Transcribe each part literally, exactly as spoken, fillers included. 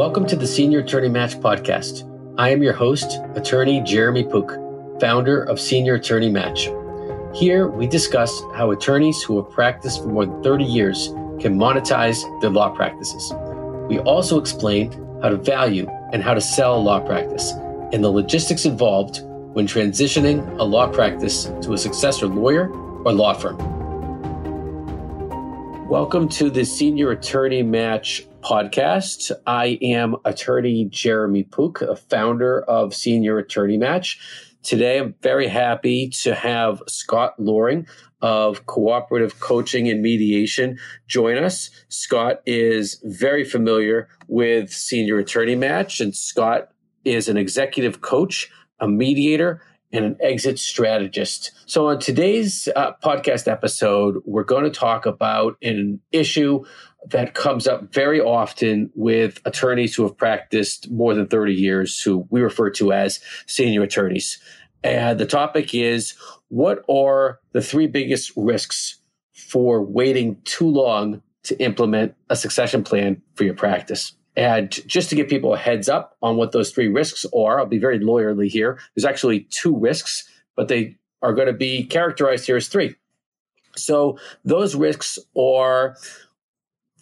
Welcome to the Senior Attorney Match podcast. I am your host, attorney Jeremy Pook, founder of Senior Attorney Match. Here, we discuss how attorneys who have practiced for more than thirty years can monetize their law practices. We also explain how to value and how to sell a law practice and the logistics involved when transitioning a law practice to a successor lawyer or law firm. Welcome to the Senior Attorney Match podcast. I am attorney Jeremy Pook, a founder of Senior Attorney Match. Today, I'm very happy to have Scott Loring of Cooperative Coaching and Mediation join us. Scott is very familiar with Senior Attorney Match, and Scott is an executive coach, a mediator, and an exit strategist. So on today's uh, podcast episode, we're going to talk about an issue that comes up very often with attorneys who have practiced more than thirty years, who we refer to as senior attorneys. And the topic is, what are the three biggest risks for waiting too long to implement a succession plan for your practice? And just to give people a heads up on what those three risks are, I'll be very lawyerly here. There's actually two risks, but they are going to be characterized here as three. So those risks are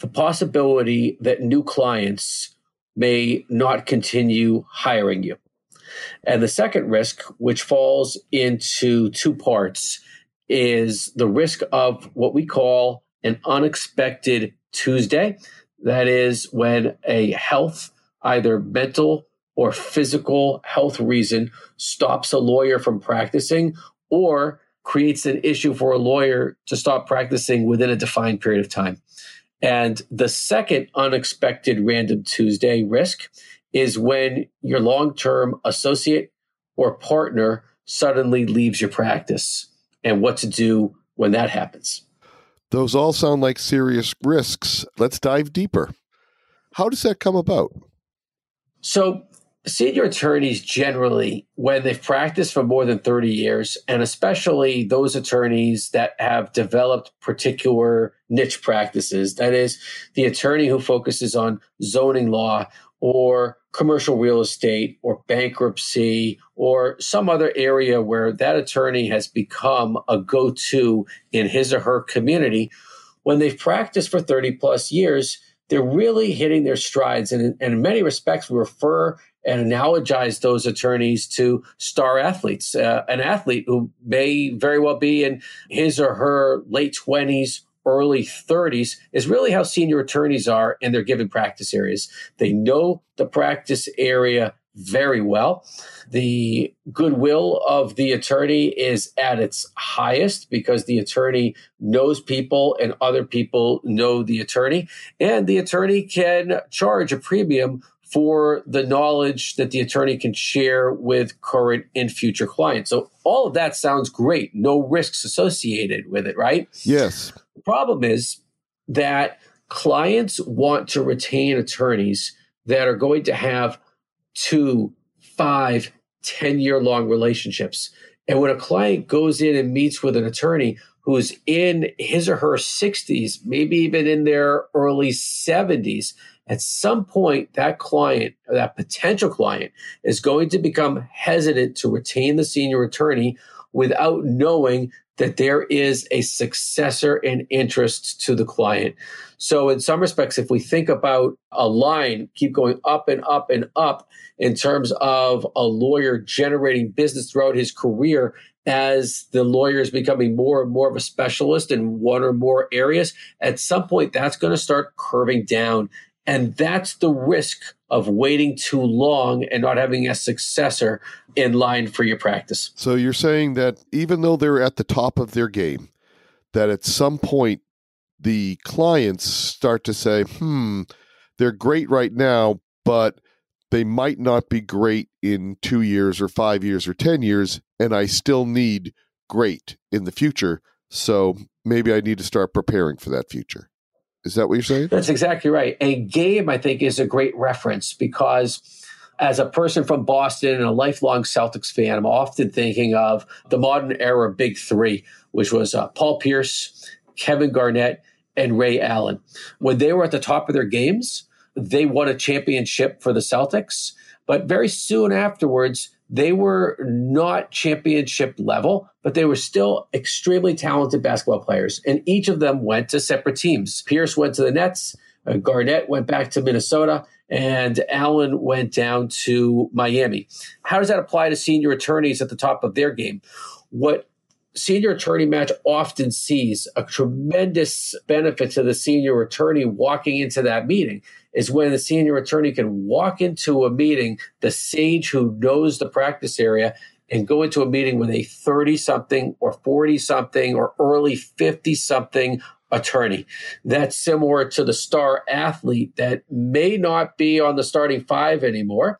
the possibility that new clients may not continue hiring you. And the second risk, which falls into two parts, is the risk of what we call an unexpected Tuesday. That is when a health, either mental or physical health reason, stops a lawyer from practicing or creates an issue for a lawyer to stop practicing within a defined period of time. And the second unexpected random Tuesday risk is when your long-term associate or partner suddenly leaves your practice, and what to do when that happens. Those all sound like serious risks. Let's dive deeper. How does that come about? So senior attorneys generally, when they've practiced for more than thirty years, and especially those attorneys that have developed particular niche practices, that is, the attorney who focuses on zoning law or commercial real estate or bankruptcy or some other area where that attorney has become a go-to in his or her community, when they've practiced for thirty plus years, they're really hitting their strides. And in, and in many respects, we refer and analogize those attorneys to star athletes, uh, an athlete who may very well be in his or her late twenties, early thirties is really how senior attorneys are in their given practice areas. They know the practice area very well. The goodwill of the attorney is at its highest because the attorney knows people and other people know the attorney. And the attorney can charge a premium for the knowledge that the attorney can share with current and future clients. So all of that sounds great. No risks associated with it, right? Yes. The problem is that clients want to retain attorneys that are going to have two, five, ten-year long relationships. And when a client goes in and meets with an attorney who's in his or her sixties, maybe even in their early seventies, at some point, that client, or that potential client, is going to become hesitant to retain the senior attorney without knowing that there is a successor in interest to the client. So in some respects, if we think about a line, keep going up and up and up in terms of a lawyer generating business throughout his career, as the lawyer is becoming more and more of a specialist in one or more areas, at some point, that's going to start curving down. And that's the risk of waiting too long and not having a successor in line for your practice. So you're saying that even though they're at the top of their game, that at some point the clients start to say, hmm, they're great right now, but they might not be great in two years or five years or ten years, and I still need great in the future. So maybe I need to start preparing for that future. Is that what you're saying? That's exactly right. And Gabe, I think, is a great reference because as a person from Boston and a lifelong Celtics fan, I'm often thinking of the modern era big three, which was uh, Paul Pierce, Kevin Garnett, and Ray Allen. When they were at the top of their games, they won a championship for the Celtics, but very soon afterwards, they were not championship level, but they were still extremely talented basketball players. And each of them went to separate teams. Pierce went to the Nets, uh, Garnett went back to Minnesota, and Allen went down to Miami. How does that apply to senior attorneys at the top of their game? What Senior Attorney Match often sees a tremendous benefit to the senior attorney walking into that meeting is when the senior attorney can walk into a meeting, the sage who knows the practice area, and go into a meeting with a thirty-something or forty-something or early fifty-something attorney. That's similar to the star athlete that may not be on the starting five anymore.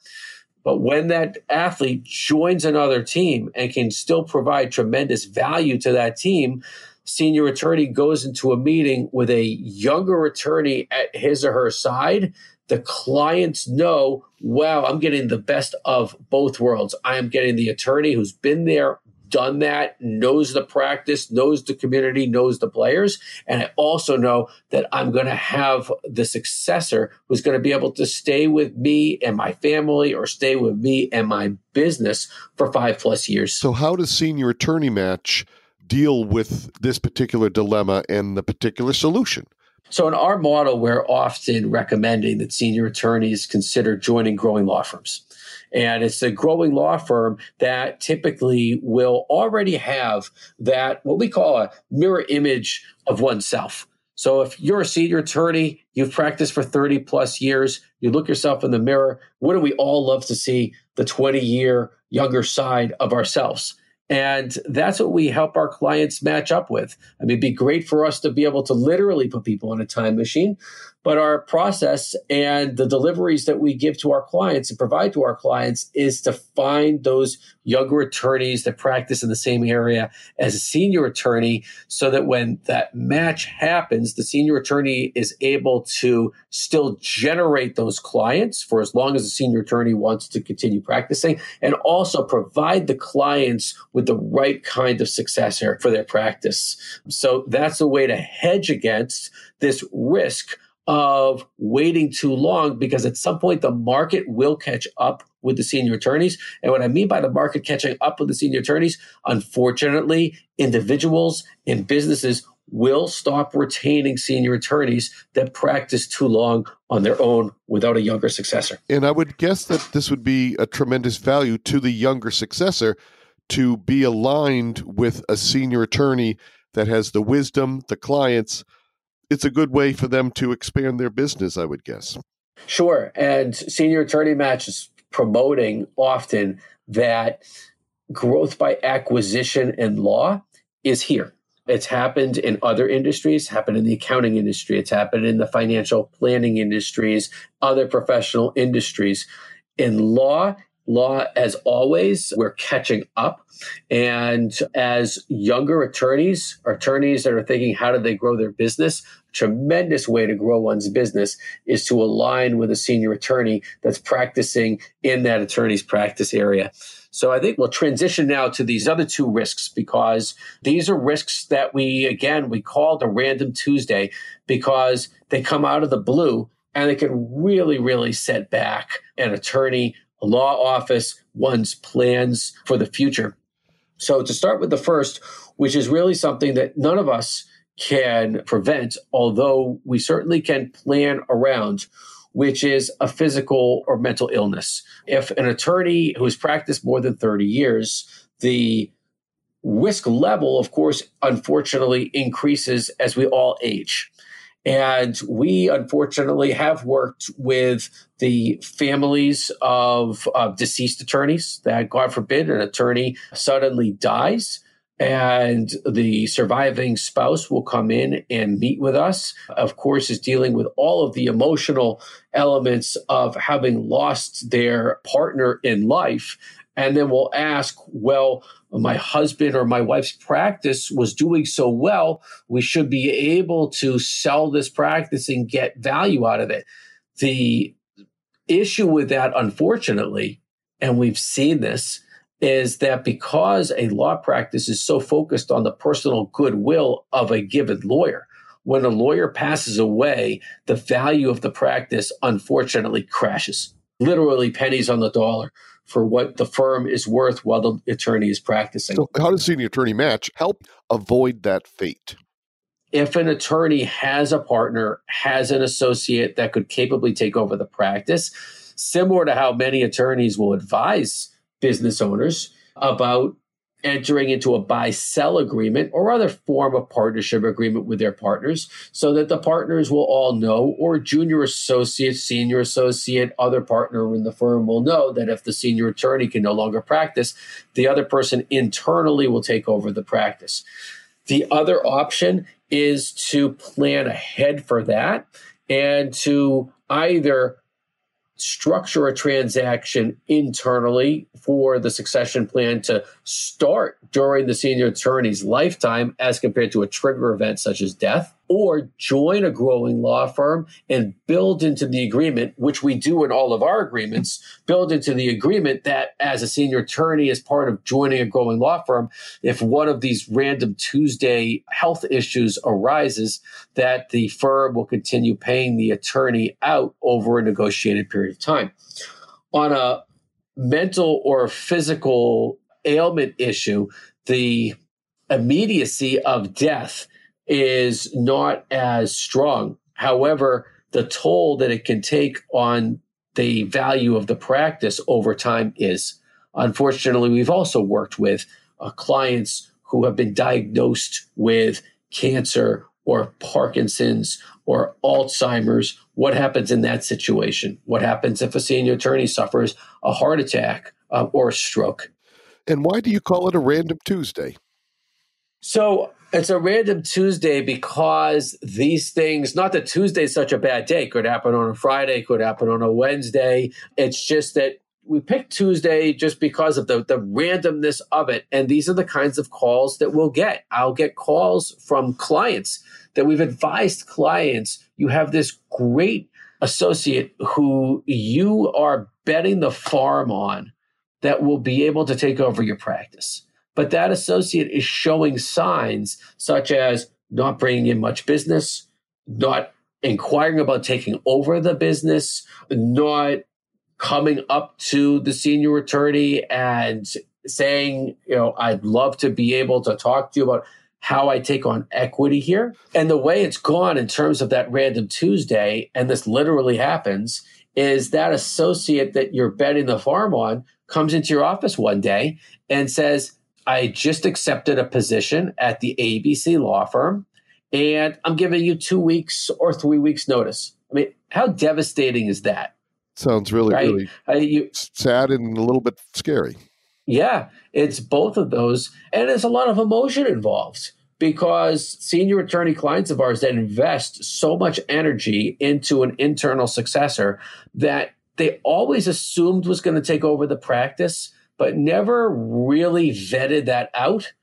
But when that athlete joins another team and can still provide tremendous value to that team, senior attorney goes into a meeting with a younger attorney at his or her side. The clients know, wow, I'm getting the best of both worlds. I am getting the attorney who's been there, done that, knows the practice, knows the community, knows the players. And I also know that I'm going to have the successor who's going to be able to stay with me and my family or stay with me and my business for five plus years. So how does Senior Attorney Match deal with this particular dilemma and the particular solution? So in our model, we're often recommending that senior attorneys consider joining growing law firms. And it's a growing law firm that typically will already have that, what we call a mirror image of oneself. So if you're a senior attorney, you've practiced for thirty plus years, you look yourself in the mirror, wouldn't we all love to see the twenty-year younger side of ourselves? And that's what we help our clients match up with. I mean, it'd be great for us to be able to literally put people in a time machine, but our process and the deliveries that we give to our clients and provide to our clients is to find those younger attorneys that practice in the same area as a senior attorney so that when that match happens, the senior attorney is able to still generate those clients for as long as the senior attorney wants to continue practicing and also provide the clients with the right kind of successor for their practice. So that's a way to hedge against this risk of waiting too long, because at some point the market will catch up with the senior attorneys. And what I mean by the market catching up with the senior attorneys, unfortunately, individuals and businesses will stop retaining senior attorneys that practice too long on their own without a younger successor. And I would guess that this would be a tremendous value to the younger successor to be aligned with a senior attorney that has the wisdom, the clients. It's a good way for them to expand their business, I would guess. Sure. And Senior Attorney Match is promoting often that growth by acquisition in law is here. It's happened in other industries, happened in the accounting industry, it's happened in the financial planning industries, other professional industries. In law, law, as always, we're catching up. And as younger attorneys, attorneys that are thinking, how do they grow their business? A tremendous way to grow one's business is to align with a senior attorney that's practicing in that attorney's practice area. So I think we'll transition now to these other two risks, because these are risks that we, again, we call the Random Tuesday, because they come out of the blue and they can really, really set back an attorney, a law office, one's plans for the future. So to start with the first, which is really something that none of us can prevent, although we certainly can plan around, which is a physical or mental illness. If an attorney who's practiced more than thirty years, the risk level, of course, unfortunately increases as we all age. And we, unfortunately, have worked with the families of uh, deceased attorneys that, God forbid, an attorney suddenly dies and the surviving spouse will come in and meet with us. Of course, is dealing with all of the emotional elements of having lost their partner in life. And then we'll ask, well, my husband or my wife's practice was doing so well, we should be able to sell this practice and get value out of it. The issue with that, unfortunately, and we've seen this, is that because a law practice is so focused on the personal goodwill of a given lawyer, when a lawyer passes away, the value of the practice, unfortunately, crashes. Literally pennies on the dollar for what the firm is worth while the attorney is practicing. So how does Senior Attorney Match help avoid that fate? If an attorney has a partner, has an associate that could capably take over the practice, similar to how many attorneys will advise business owners about entering into a buy-sell agreement or other form of partnership agreement with their partners so that the partners will all know, or junior associate, senior associate, other partner in the firm will know that if the senior attorney can no longer practice, the other person internally will take over the practice. The other option is to plan ahead for that and to either structure a transaction internally for the succession plan to start during the senior attorney's lifetime as compared to a trigger event such as death, or join a growing law firm and build into the agreement, which we do in all of our agreements, build into the agreement that as a senior attorney, as part of joining a growing law firm, if one of these random Tuesday health issues arises, that the firm will continue paying the attorney out over a negotiated period of time. On a mental or physical ailment issue, the immediacy of death is not as strong. However, the toll that it can take on the value of the practice over time is. Unfortunately, we've also worked with uh, clients who have been diagnosed with cancer or Parkinson's or Alzheimer's. What happens in that situation? What happens if a senior attorney suffers a heart attack uh, or a stroke? And why do you call it a random Tuesday? So it's a random Tuesday because these things, not that Tuesday is such a bad day, could happen on a Friday, could happen on a Wednesday. It's just that we picked Tuesday just because of the, the randomness of it. And these are the kinds of calls that we'll get. I'll get calls from clients that we've advised clients, you have this great associate who you are betting the farm on that will be able to take over your practice. But that associate is showing signs such as not bringing in much business, not inquiring about taking over the business, not coming up to the senior attorney and saying, you know, I'd love to be able to talk to you about how I take on equity here. And the way it's gone in terms of that random Tuesday, and this literally happens, is that associate that you're betting the farm on comes into your office one day and says, I just accepted a position at the A B C law firm, and I'm giving you two weeks or three weeks notice. I mean, how devastating is that? Sounds really, right? really uh, you, sad and a little bit scary. Yeah, it's both of those. And there's a lot of emotion involved because senior attorney clients of ours that invest so much energy into an internal successor that they always assumed was going to take over the practice, but never really vetted that out.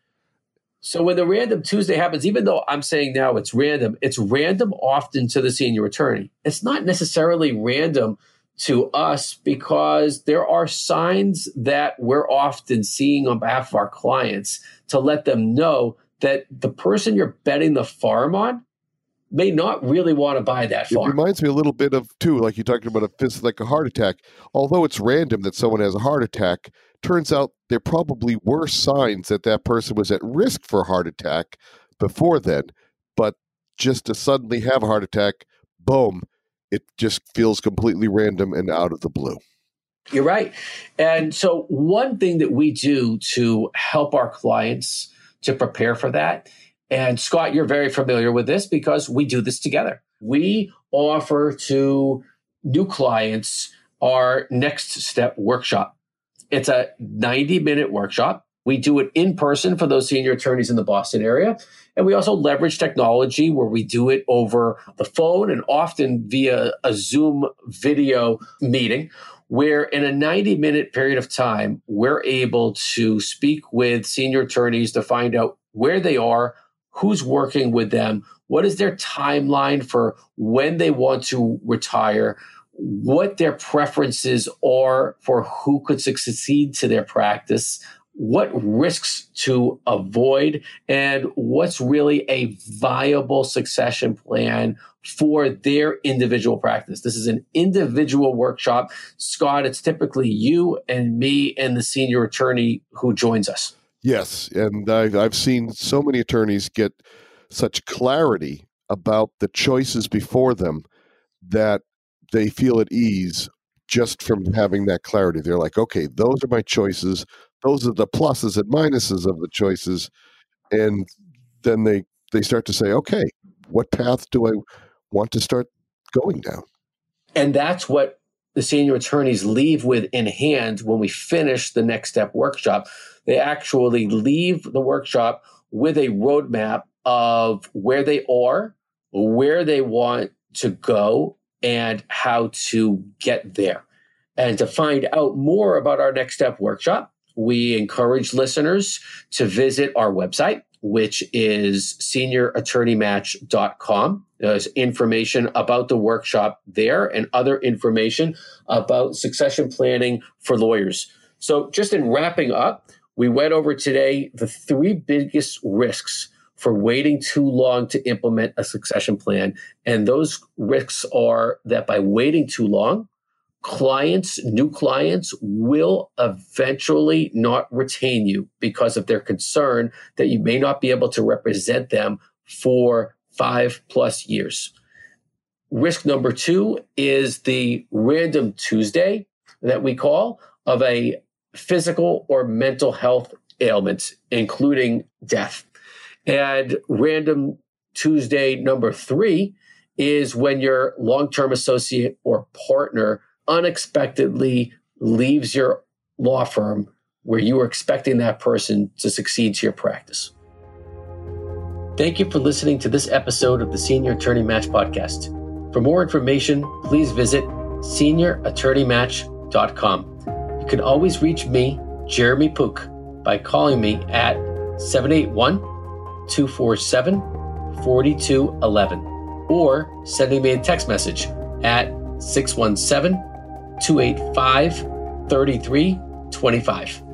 So when the random Tuesday happens, even though I'm saying now it's random, it's random often to the senior attorney. It's not necessarily random to us because there are signs that we're often seeing on behalf of our clients to let them know that the person you're betting the farm on may not really want to buy that farm. It reminds me a little bit of, too, like you talked about a fist, like a heart attack. Although it's random that someone has a heart attack, turns out there probably were signs that that person was at risk for a heart attack before then, but just to suddenly have a heart attack, boom, it just feels completely random and out of the blue. You're right. And so one thing that we do to help our clients to prepare for that, and Scott, you're very familiar with this because we do this together. We offer to new clients our Next Step workshop. It's a ninety-minute workshop. We do it in person for those senior attorneys in the Boston area. And we also leverage technology where we do it over the phone and often via a Zoom video meeting, where in a ninety-minute period of time, we're able to speak with senior attorneys to find out where they are, who's working with them, what is their timeline for when they want to retire, what their preferences are for who could succeed to their practice what risks to avoid, and what's really a viable succession plan for their individual practice. This is an individual workshop. Scott, it's typically you and me and the senior attorney who joins us. Yes, and I've, I've seen so many attorneys get such clarity about the choices before them that they feel at ease just from having that clarity. They're like, okay, those are my choices. Those are the pluses and minuses of the choices. And then they, they start to say, okay, what path do I want to start going down? And that's what the senior attorneys leave with in hand when we finish the next step workshop. They actually leave the workshop with a roadmap of where they are, where they want to go, and how to get there. And to find out more about our next step workshop, we encourage listeners to visit our website, which is senior attorney match dot com. There's information about the workshop there and other information about succession planning for lawyers. So just in wrapping up, we went over today the three biggest risks for waiting too long to implement a succession plan. And those risks are that by waiting too long, clients, new clients will eventually not retain you because of their concern that you may not be able to represent them for five plus years. Risk number two is the random Tuesday that we call of a physical or mental health ailment, including death. And random Tuesday number three is when your long-term associate or partner unexpectedly leaves your law firm where you were expecting that person to succeed to your practice. Thank you for listening to this episode of the Senior Attorney Match Podcast. For more information, please visit senior attorney match dot com. You can always reach me, Jeremy Pook, by calling me at seven eight one, two four seven, four two one one or sending me a text message at six one seven, two eight five, three three two five.